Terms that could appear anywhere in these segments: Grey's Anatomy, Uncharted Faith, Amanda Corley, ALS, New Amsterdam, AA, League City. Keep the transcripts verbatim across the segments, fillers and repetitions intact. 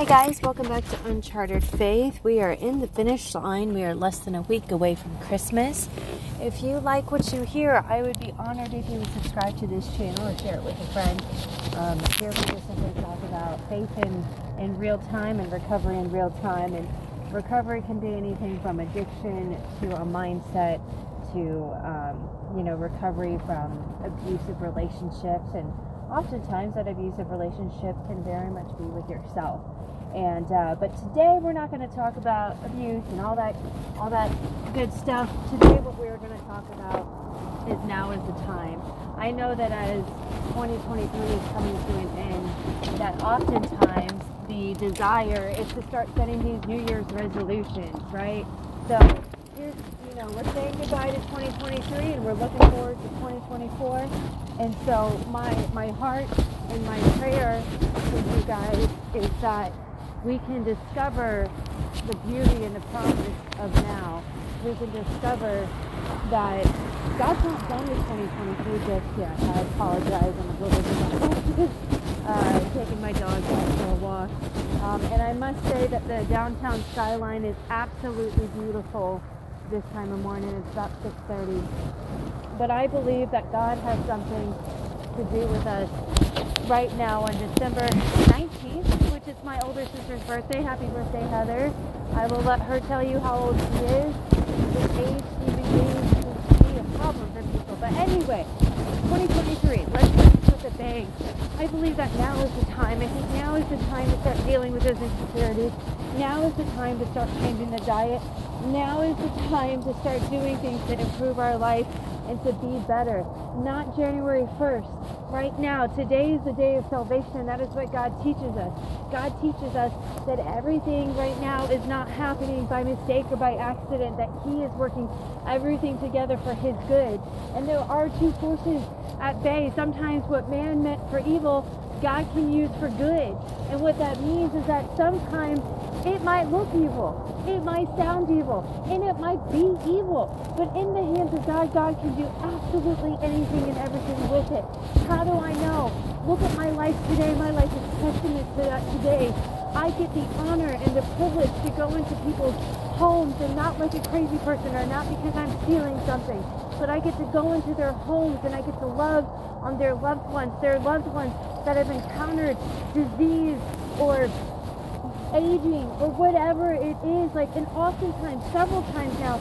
Hey guys, welcome back to Uncharted Faith. We are in the finish line. We are less than a week away from Christmas. If you like what you hear, I would be honored if you would subscribe to this channel and share it with a friend. Um, here we just simply talk about faith in, in real time and recovery in real time. And recovery can be anything from addiction to a mindset to, um, you know, recovery from abusive relationships. And oftentimes that abusive relationship can very much be with yourself. And, uh, but today we're not going to talk about abuse and all that, all that good stuff. Today what we're going to talk about is now is the time. I know that as twenty twenty-three is coming to an end, that oftentimes the desire is to start setting these New Year's resolutions, right? So here's, you know, we're saying goodbye to twenty twenty-three and we're looking forward to twenty twenty-four. And so my, my heart and my prayer for you guys is that we can discover the beauty and the promise of now. We can discover that God's not done with twenty twenty-three just yet. I apologize. I'm a little bit uh, taking my dog out for a walk. Um, and I must say that the downtown skyline is absolutely beautiful this time of morning. It's about six thirty. But I believe that God has something to do with us right now on December nineteenth, which is my older sister's birthday. Happy birthday, Heather. I will let her tell you how old she is. This age even seems to be a problem for people. But anyway, twenty twenty-three, let's do with a bang. I believe that now is the time. I think now is the time to start dealing with those insecurities. Now is the time to start changing the diet. Now is the time to start doing things that improve our life and to be better. Not January first. Right now, today is the day of salvation, and that is what God teaches us. God teaches us that everything right now is not happening by mistake or by accident, that He is working everything together for His good. And there are two forces at bay. Sometimes what man meant for evil, God can use for good. And what that means is that sometimes it might look evil, it might sound evil, and it might be evil. But in the hands of God, God can do absolutely anything and everything with it. How do I know? Look at my life today. My life is testament to that today. I get the honor and the privilege to go into people's homes, and not like a crazy person, or not because I'm stealing something, but I get to go into their homes and I get to love on their loved ones, their loved ones that have encountered disease or aging or whatever it is. Like, and oftentimes, several times now,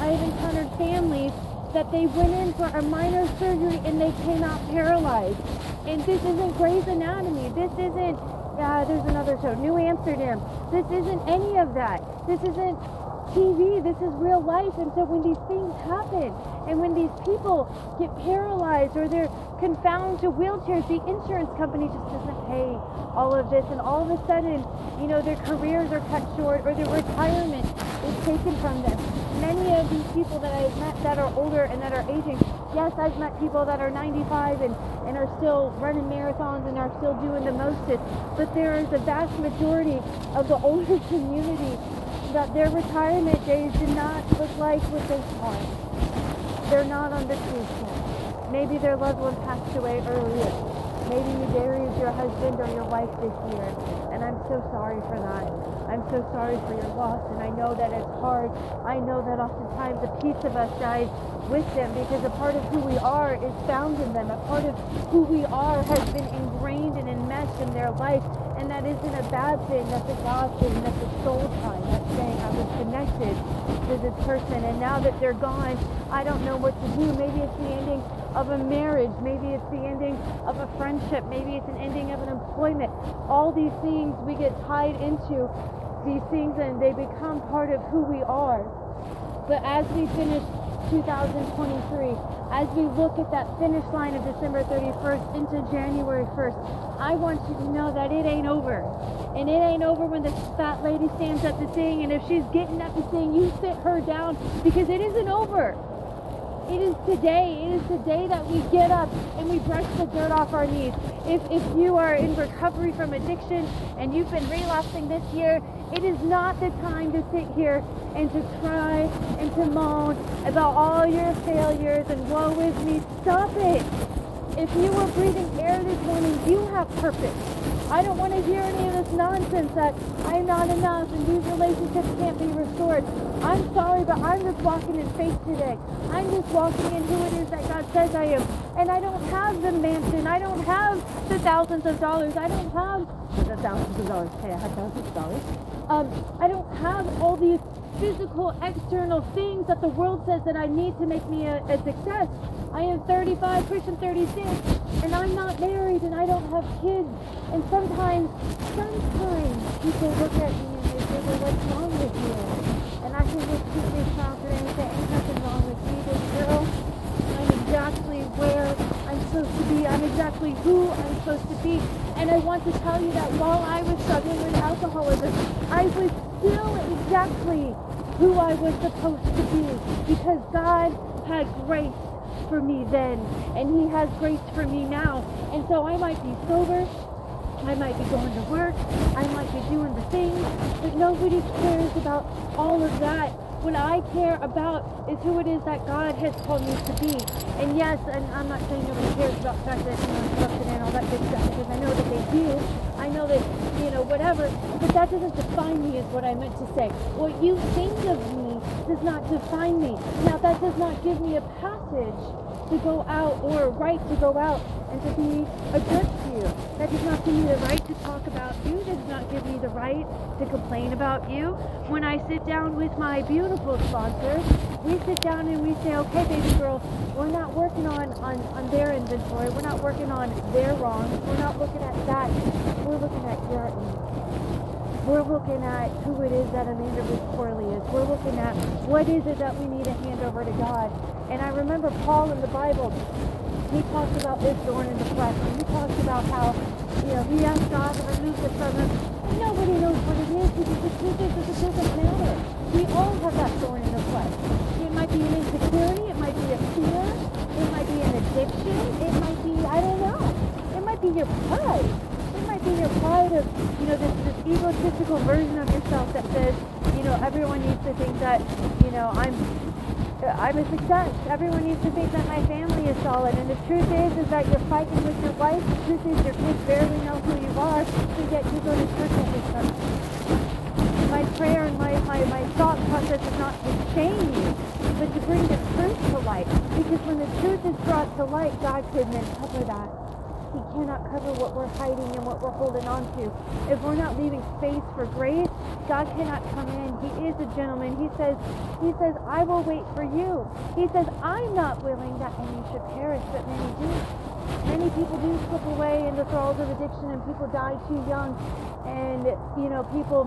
I have encountered families that they went in for a minor surgery and they came out paralyzed. And this isn't Grey's Anatomy. This isn't, uh, there's another show, New Amsterdam. This isn't any of that. This isn't T V. This is real life. And so when these things happen, and when these people get paralyzed or they're confounded to wheelchairs, the insurance company just doesn't pay all of this. And all of a sudden, you know, their careers are cut short, or their retirement is taken from them. Many of these people that I've met that are older and that are aging, yes, I've met people that are ninety-five and, and are still running marathons and are still doing the mostest, but there is a vast majority of the older community that their retirement days do not look like what they want. They're not on the truth yet. Maybe their loved one passed away earlier. Maybe you buried your husband or your wife this year. And I'm so sorry for that. I'm so sorry for your loss. And I know that it's hard. I know that oftentimes a piece of us dies with them, because a part of who we are is found in them. A part of who we are has been ingrained and enmeshed in their life. And that isn't a bad thing. That's a God thing. That's a soul time. That's saying I was connected to this person, and now that they're gone, I don't know what to do. Maybe it's the ending of a marriage. Maybe it's the ending of a friendship. Maybe it's an ending of an employment. All these things, we get tied into these things, and they become part of who we are. But as we finish two thousand twenty-three, as we look at that finish line of December thirty-first into January first, I want you to know that it ain't over. And it ain't over when this fat lady stands up to sing, and if she's getting up to sing, you sit her down, because it isn't over. It is today. It is today that we get up and we brush the dirt off our knees. If, if you are in recovery from addiction and you've been relapsing this year, it is not the time to sit here and to cry and to moan about all your failures and woe is me. Stop it. If you were breathing air this morning, you have purpose. I don't want to hear any of this nonsense. nonsense that I'm not enough and these relationships can't be restored. I'm sorry, but I'm just walking in faith today. I'm just walking in who it is that God says I am. And I don't have the mansion. I don't have the thousands of dollars. I don't have the thousands of dollars. Hey, I have thousands of dollars. Um, I don't have all these physical, external things that the world says that I need to make me a, a success. I am thirty-five, pushing thirty-six, and I'm not married, and I don't have kids. And sometimes, sometimes people look at me and they say, well, what's wrong with you? And I can just keep this chapter and say, ain't nothing wrong with me, this girl. I'm exactly where I'm supposed to be. I'm exactly who I'm supposed to be. And I want to tell you that while I was struggling with alcoholism, I was still exactly who I was supposed to be, because God had grace for me then, and He has grace for me now. And so I might be sober, I might be going to work, I might be doing the things, but nobody cares about all of that. What I care about is who it is that God has called me to be. And yes, and I'm not saying nobody cares about the fact that anyone's corrupted and all that good stuff, because I know that they do. I know that, you know, whatever, but that doesn't define me, is what I meant to say. What you think of me does not define me. Now, that does not give me a passage to go out, or a right to go out and to be a jerk to you. That does not give me the right to talk about you. That does not give me the right to complain about you. When I sit down with my beautiful sponsor, we sit down and we say, okay, baby girl, we're not working on, on, on their inventory. We're not working on their wrongs. We're not looking at that. We're looking at your inventory. We're looking at who it is that Amanda Corley is. We're looking at what is it that we need to hand over to God. And I remember Paul in the Bible, he talks about this thorn in the flesh. And he talks about how, you know, he asked God to remove it from him. And nobody knows what it is, because the truth is that it doesn't matter. We all have that thorn in the flesh. It might be an insecurity. It might be a fear. It might be an addiction. It might be, I don't know. It might be your pride. Your pride of, you know, this, this egotistical version of yourself that says, you know, everyone needs to think that, you know, I'm I'm a success. Everyone needs to think that my family is solid. And the truth is, is that you're fighting with your wife. The truth is, your kids barely know who you are, so yet you go to church every Sunday. My prayer and my, my, my thought process is not to shame you, but to bring the truth to light. Because when the truth is brought to light, God could then cover that. He cannot cover what we're hiding and what we're holding on to. If we're not leaving space for grace, God cannot come in. He is a gentleman. He says, He says, I will wait for you. He says, I'm not willing that any should perish, but many do. Many people do slip away into thralls of addiction, and people die too young, and, you know, people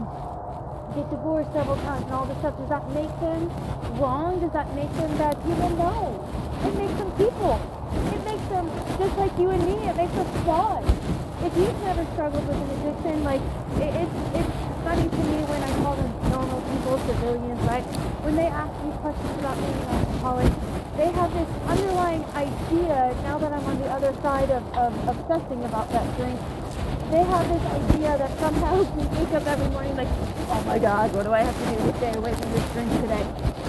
get divorced several times and all this stuff. Does that make them wrong? Does that make them bad people? No. It makes them people. It makes them just like you and me. It makes us flawed. If you've never struggled with an addiction, like, it, it's it's funny to me when I call them normal people, civilians, right? When they ask me questions about being an alcoholic, they have this underlying idea, now that I'm on the other side of, of obsessing about that drink, they have this idea that somehow you wake up every morning like, oh my God, what do I have to do to stay away from this drink today?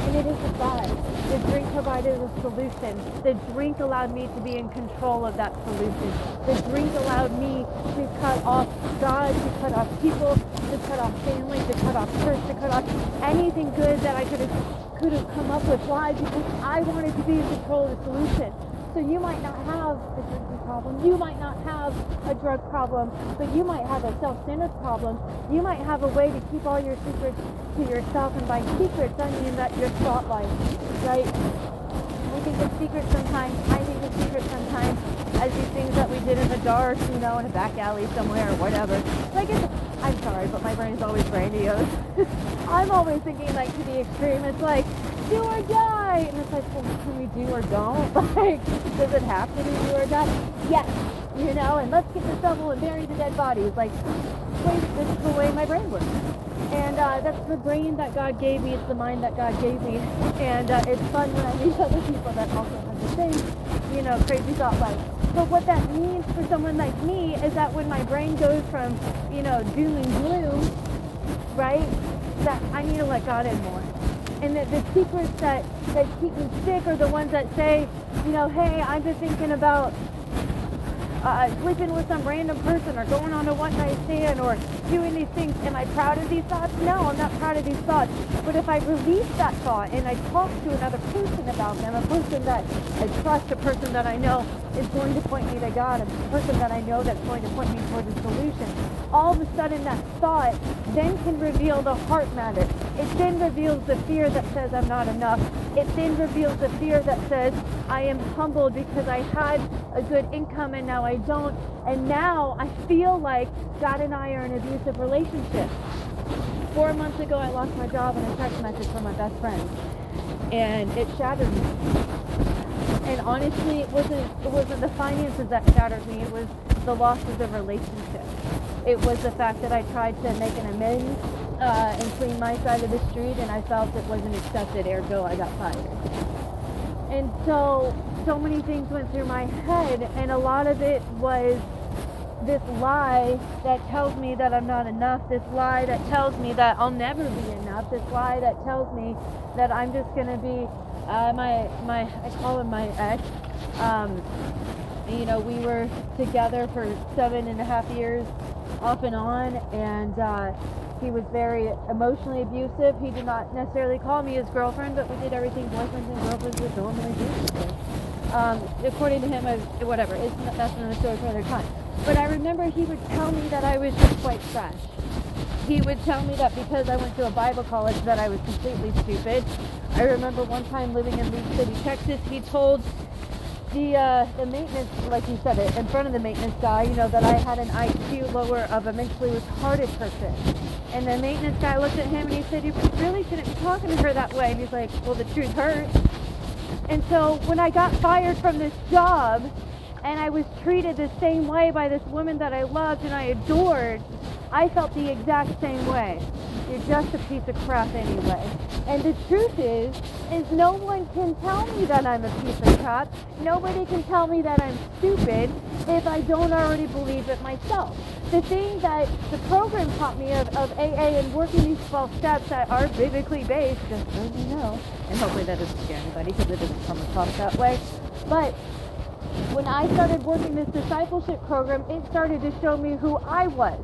And it is a lie. The drink provided a solution. The drink allowed me to be in control of that solution. The drink allowed me to cut off God, to cut off people, to cut off family, to cut off church, to cut off anything good that I could have, could have come up with. Why? Because I wanted to be in control of the solution. So you might not have a drinking problem, you might not have a drug problem, but you might have a self-centered problem. You might have a way to keep all your secrets to yourself, and by secrets, I mean that your spotlight, right? We think of secrets sometimes, I think of secrets sometimes as these things that we did in the dark, you know, in a back alley somewhere or whatever. Like, it's, I'm sorry, but my brain is always grandiose. I'm always thinking, like, to the extreme. It's like, do or die, and it's like, well, can we do or don't? Like, does it have to be do or die? Yes, you know, and let's get the shovel and bury the dead bodies. Like, wait, this is the way my brain works, and uh, that's the brain that God gave me. It's the mind that God gave me, and uh, it's fun when I meet other people that also have the same, you know, crazy thought life. But what that means for someone like me is that when my brain goes from, you know, doom and gloom, right, that I need to let God in more. And that the secrets that, that keep me sick are the ones that say, you know, hey, I'm just thinking about uh, sleeping with some random person, or going on a one-night stand, or doing these things, am I proud of these thoughts? No, I'm not proud of these thoughts. But if I release that thought and I talk to another person about them, a person that I trust, a person that I know is going to point me to God, a person that I know that's going to point me towards a solution, all of a sudden that thought then can reveal the heart matter. It then reveals the fear that says I'm not enough. It then reveals the fear that says I am humbled because I had a good income and now I don't. And now I feel like God and I are in an abusive relationship. Four months ago, I lost my job and a text message from my best friend. And it shattered me. And honestly, it wasn't, it wasn't the finances that shattered me. It was the losses of relationships. It was the fact that I tried to make an amends uh, and clean my side of the street, and I felt it wasn't accepted, ergo I got fired. And so, so many things went through my head, and a lot of it was this lie that tells me that I'm not enough, this lie that tells me that I'll never be enough, this lie that tells me that I'm just going to be, uh, my, my, I call him my ex, um, you know, we were together for seven and a half years off and on, and uh, he was very emotionally abusive. He did not necessarily call me his girlfriend, but we did everything boyfriends and girlfriends would normally do. Um, according to him, I was, whatever, it's, that's another story for another time. But I remember he would tell me that I was just white trash. He would tell me that because I went to a Bible college that I was completely stupid. I remember one time living in League City, Texas, he told the uh, the maintenance, like he said it, in front of the maintenance guy, you know, that I had an I Q lower of a mentally retarded person. And the maintenance guy looked at him and he said, you really shouldn't be talking to her that way. And he's like, well, the truth hurts. And so when I got fired from this job, and I was treated the same way by this woman that I loved and I adored, I felt the exact same way. You're just a piece of crap anyway. And the truth is, is no one can tell me that I'm a piece of crap. Nobody can tell me that I'm stupid if I don't already believe it myself. The thing that the program taught me of, of A A and working these twelve steps that are biblically based, just so you know, and hopefully that doesn't scare anybody because it doesn't come across that way, but when I started working this discipleship program, it started to show me who I was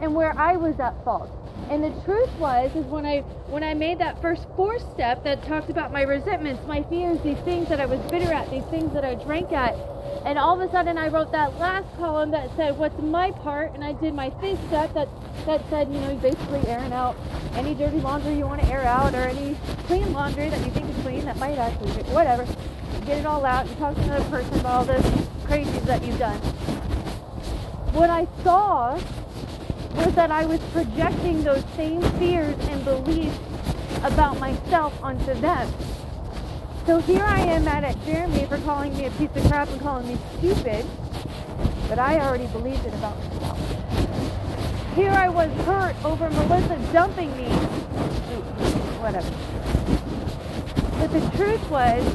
and where I was at fault. And the truth was, is when I when I made that first fourth step that talked about my resentments, my fears, these things that I was bitter at, these things that I drank at, and all of a sudden I wrote that last column that said, what's my part? And I did my fifth step that, that said, you know, basically airing out any dirty laundry you want to air out or any clean laundry that you think is clean that might actually be, whatever. Get it all out and talk to another person about all the crazies that you've done. What I saw was that I was projecting those same fears and beliefs about myself onto them. So here I am mad at Jeremy for calling me a piece of crap and calling me stupid, but I already believed it about myself. Here I was hurt over Melissa dumping me. Whatever. But the truth was,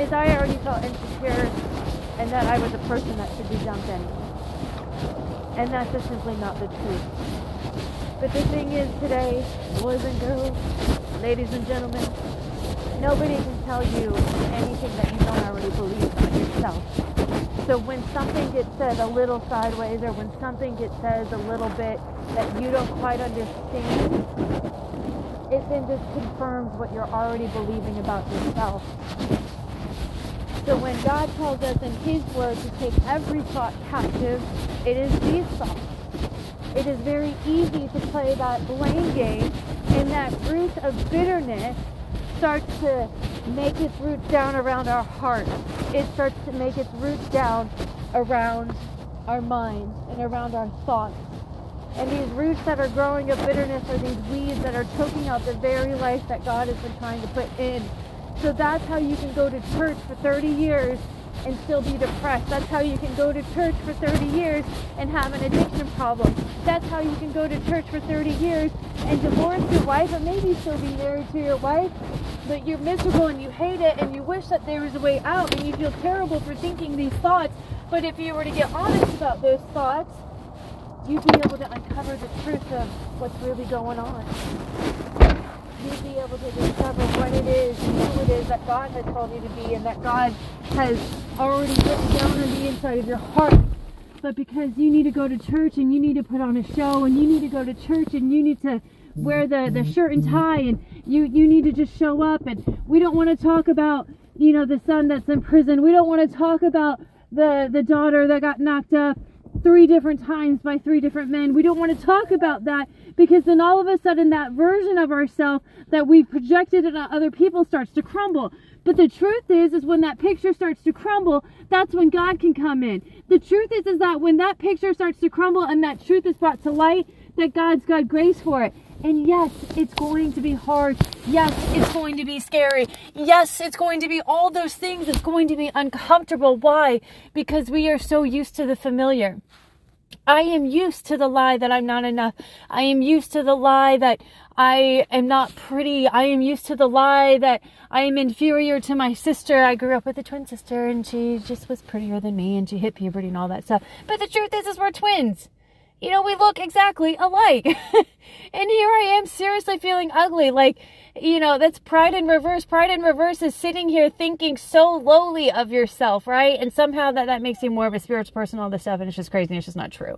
is I already felt insecure and that I was a person that should be dumped anyway. And that's just simply not the truth. But the thing is today, boys and girls, ladies and gentlemen, nobody can tell you anything that you don't already believe about yourself. So when something gets said a little sideways or when something gets said a little bit that you don't quite understand, it then just confirms what you're already believing about yourself. So when God tells us in His Word to take every thought captive, it is these thoughts. It is very easy to play that blame game, and that root of bitterness starts to make its roots down around our heart. It starts to make its roots down around our minds and around our thoughts. And these roots that are growing of bitterness are these weeds that are choking out the very life that God has been trying to put in. So that's how you can go to church for thirty years and still be depressed. That's how you can go to church for thirty years and have an addiction problem. That's how you can go to church for thirty years and divorce your wife and maybe still be married to your wife, but you're miserable and you hate it and you wish that there was a way out and you feel terrible for thinking these thoughts. But if you were to get honest about those thoughts, you'd be able to uncover the truth of what's really going on. You'd be able to discover what it is and who it is that God has called you to be and that God has already written down on the inside of your heart. but because you need to go to church and you need to put on a show and you need to go to church and you need to wear the, the shirt and tie and you, you need to just show up. And we don't want to talk about, you know, the son that's in prison. We don't want to talk about the, the daughter that got knocked up three different times by three different men. We don't want to talk about that, because then all of a sudden that version of ourselves that we projected on other people starts to crumble. But the truth is, is when that picture starts to crumble, that's when God can come in. The truth is, is that when that picture starts to crumble and that truth is brought to light, that God's got grace for it. And yes, it's going to be hard. Yes, it's going to be scary. Yes, it's going to be all those things. It's going to be uncomfortable. Why? Because we are so used to the familiar. I am used to the lie that I'm not enough. I am used to the lie that I am not pretty. I am used to the lie that I am inferior to my sister. I grew up with a twin sister and she just was prettier than me and she hit puberty and all that stuff. But the truth is, is we're twins. You know, we look exactly alike. And here I am seriously feeling ugly. Like, you know, that's pride in reverse. Pride in reverse is sitting here thinking so lowly of yourself, right? And somehow that, that makes you more of a spiritual person, all this stuff. And it's just crazy. It's just not true.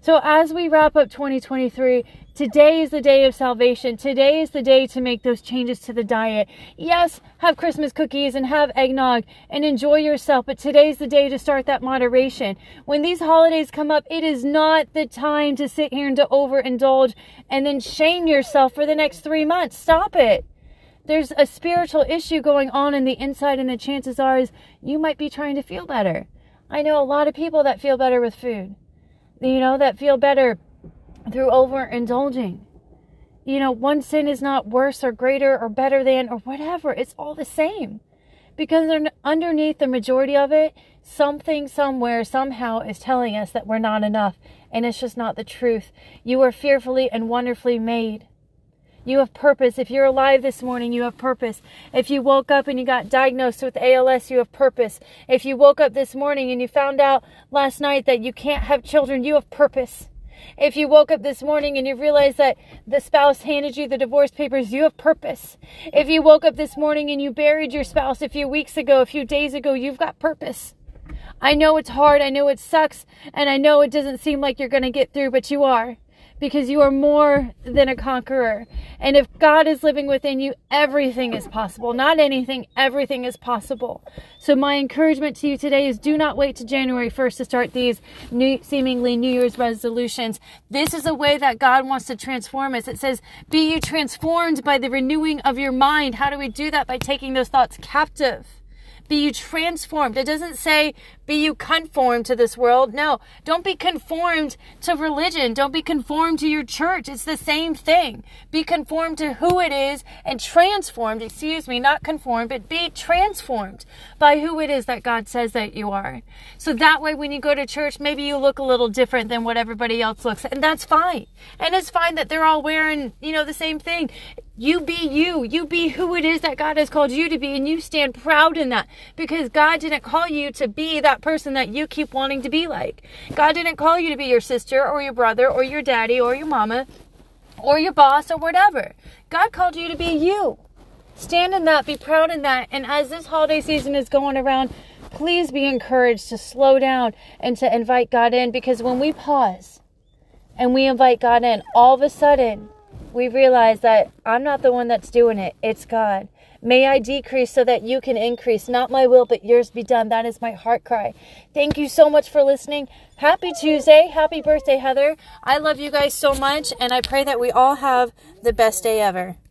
So as we wrap up twenty twenty-three, today is the day of salvation. Today is the day to make those changes to the diet. Yes, have Christmas cookies and have eggnog and enjoy yourself, but today's the day to start that moderation. When these holidays come up, it is not the time to sit here and to overindulge and then shame yourself for the next three months. Stop it. There's a spiritual issue going on in the inside, and the chances are is you might be trying to feel better. I know a lot of people that feel better with food. You know, that feel better through overindulging. You know, one sin is not worse or greater or better than or whatever. It's all the same. Because underneath the majority of it, something, somewhere, somehow is telling us that we're not enough. And it's just not the truth. You are fearfully and wonderfully made. You have purpose. If you're alive this morning, you have purpose. If you woke up and you got diagnosed with A L S, you have purpose. If you woke up this morning and you found out last night that you can't have children, you have purpose. If you woke up this morning and you realized that the spouse handed you the divorce papers, you have purpose. If you woke up this morning and you buried your spouse a few weeks ago, a few days ago, you've got purpose. I know it's hard. I know it sucks. And I know it doesn't seem like you're going to get through, but you are. Because you are more than a conqueror. And if God is living within you, everything is possible. Not anything, everything is possible. So my encouragement to you today is do not wait to January first to start these new, seemingly New Year's resolutions. This is a way that God wants to transform us. It says, be you transformed by the renewing of your mind. How do we do that? By taking those thoughts captive. Be you transformed. It doesn't say be you conformed to this world. No, don't be conformed to religion. Don't be conformed to your church. It's the same thing. Be conformed to who it is and transformed. Excuse me, not conformed, but be transformed by who it is that God says that you are. So that way when you go to church, maybe you look a little different than what everybody else looks. And that's fine. And it's fine that they're all wearing, you know, the same thing. You be you. You be who it is that God has called you to be, and you stand proud in that, because God didn't call you to be that person that you keep wanting to be like. God didn't call you to be your sister or your brother or your daddy or your mama or your boss or whatever. God called you to be you. Stand in that, be proud in that, and as this holiday season is going around, please be encouraged to slow down and to invite God in, because when we pause and we invite God in, all of a sudden, we realize that I'm not the one that's doing it. It's God. May I decrease so that you can increase. Not my will, but yours be done. That is my heart cry. Thank you so much for listening. Happy Tuesday. Happy birthday, Heather. I love you guys so much, and I pray that we all have the best day ever.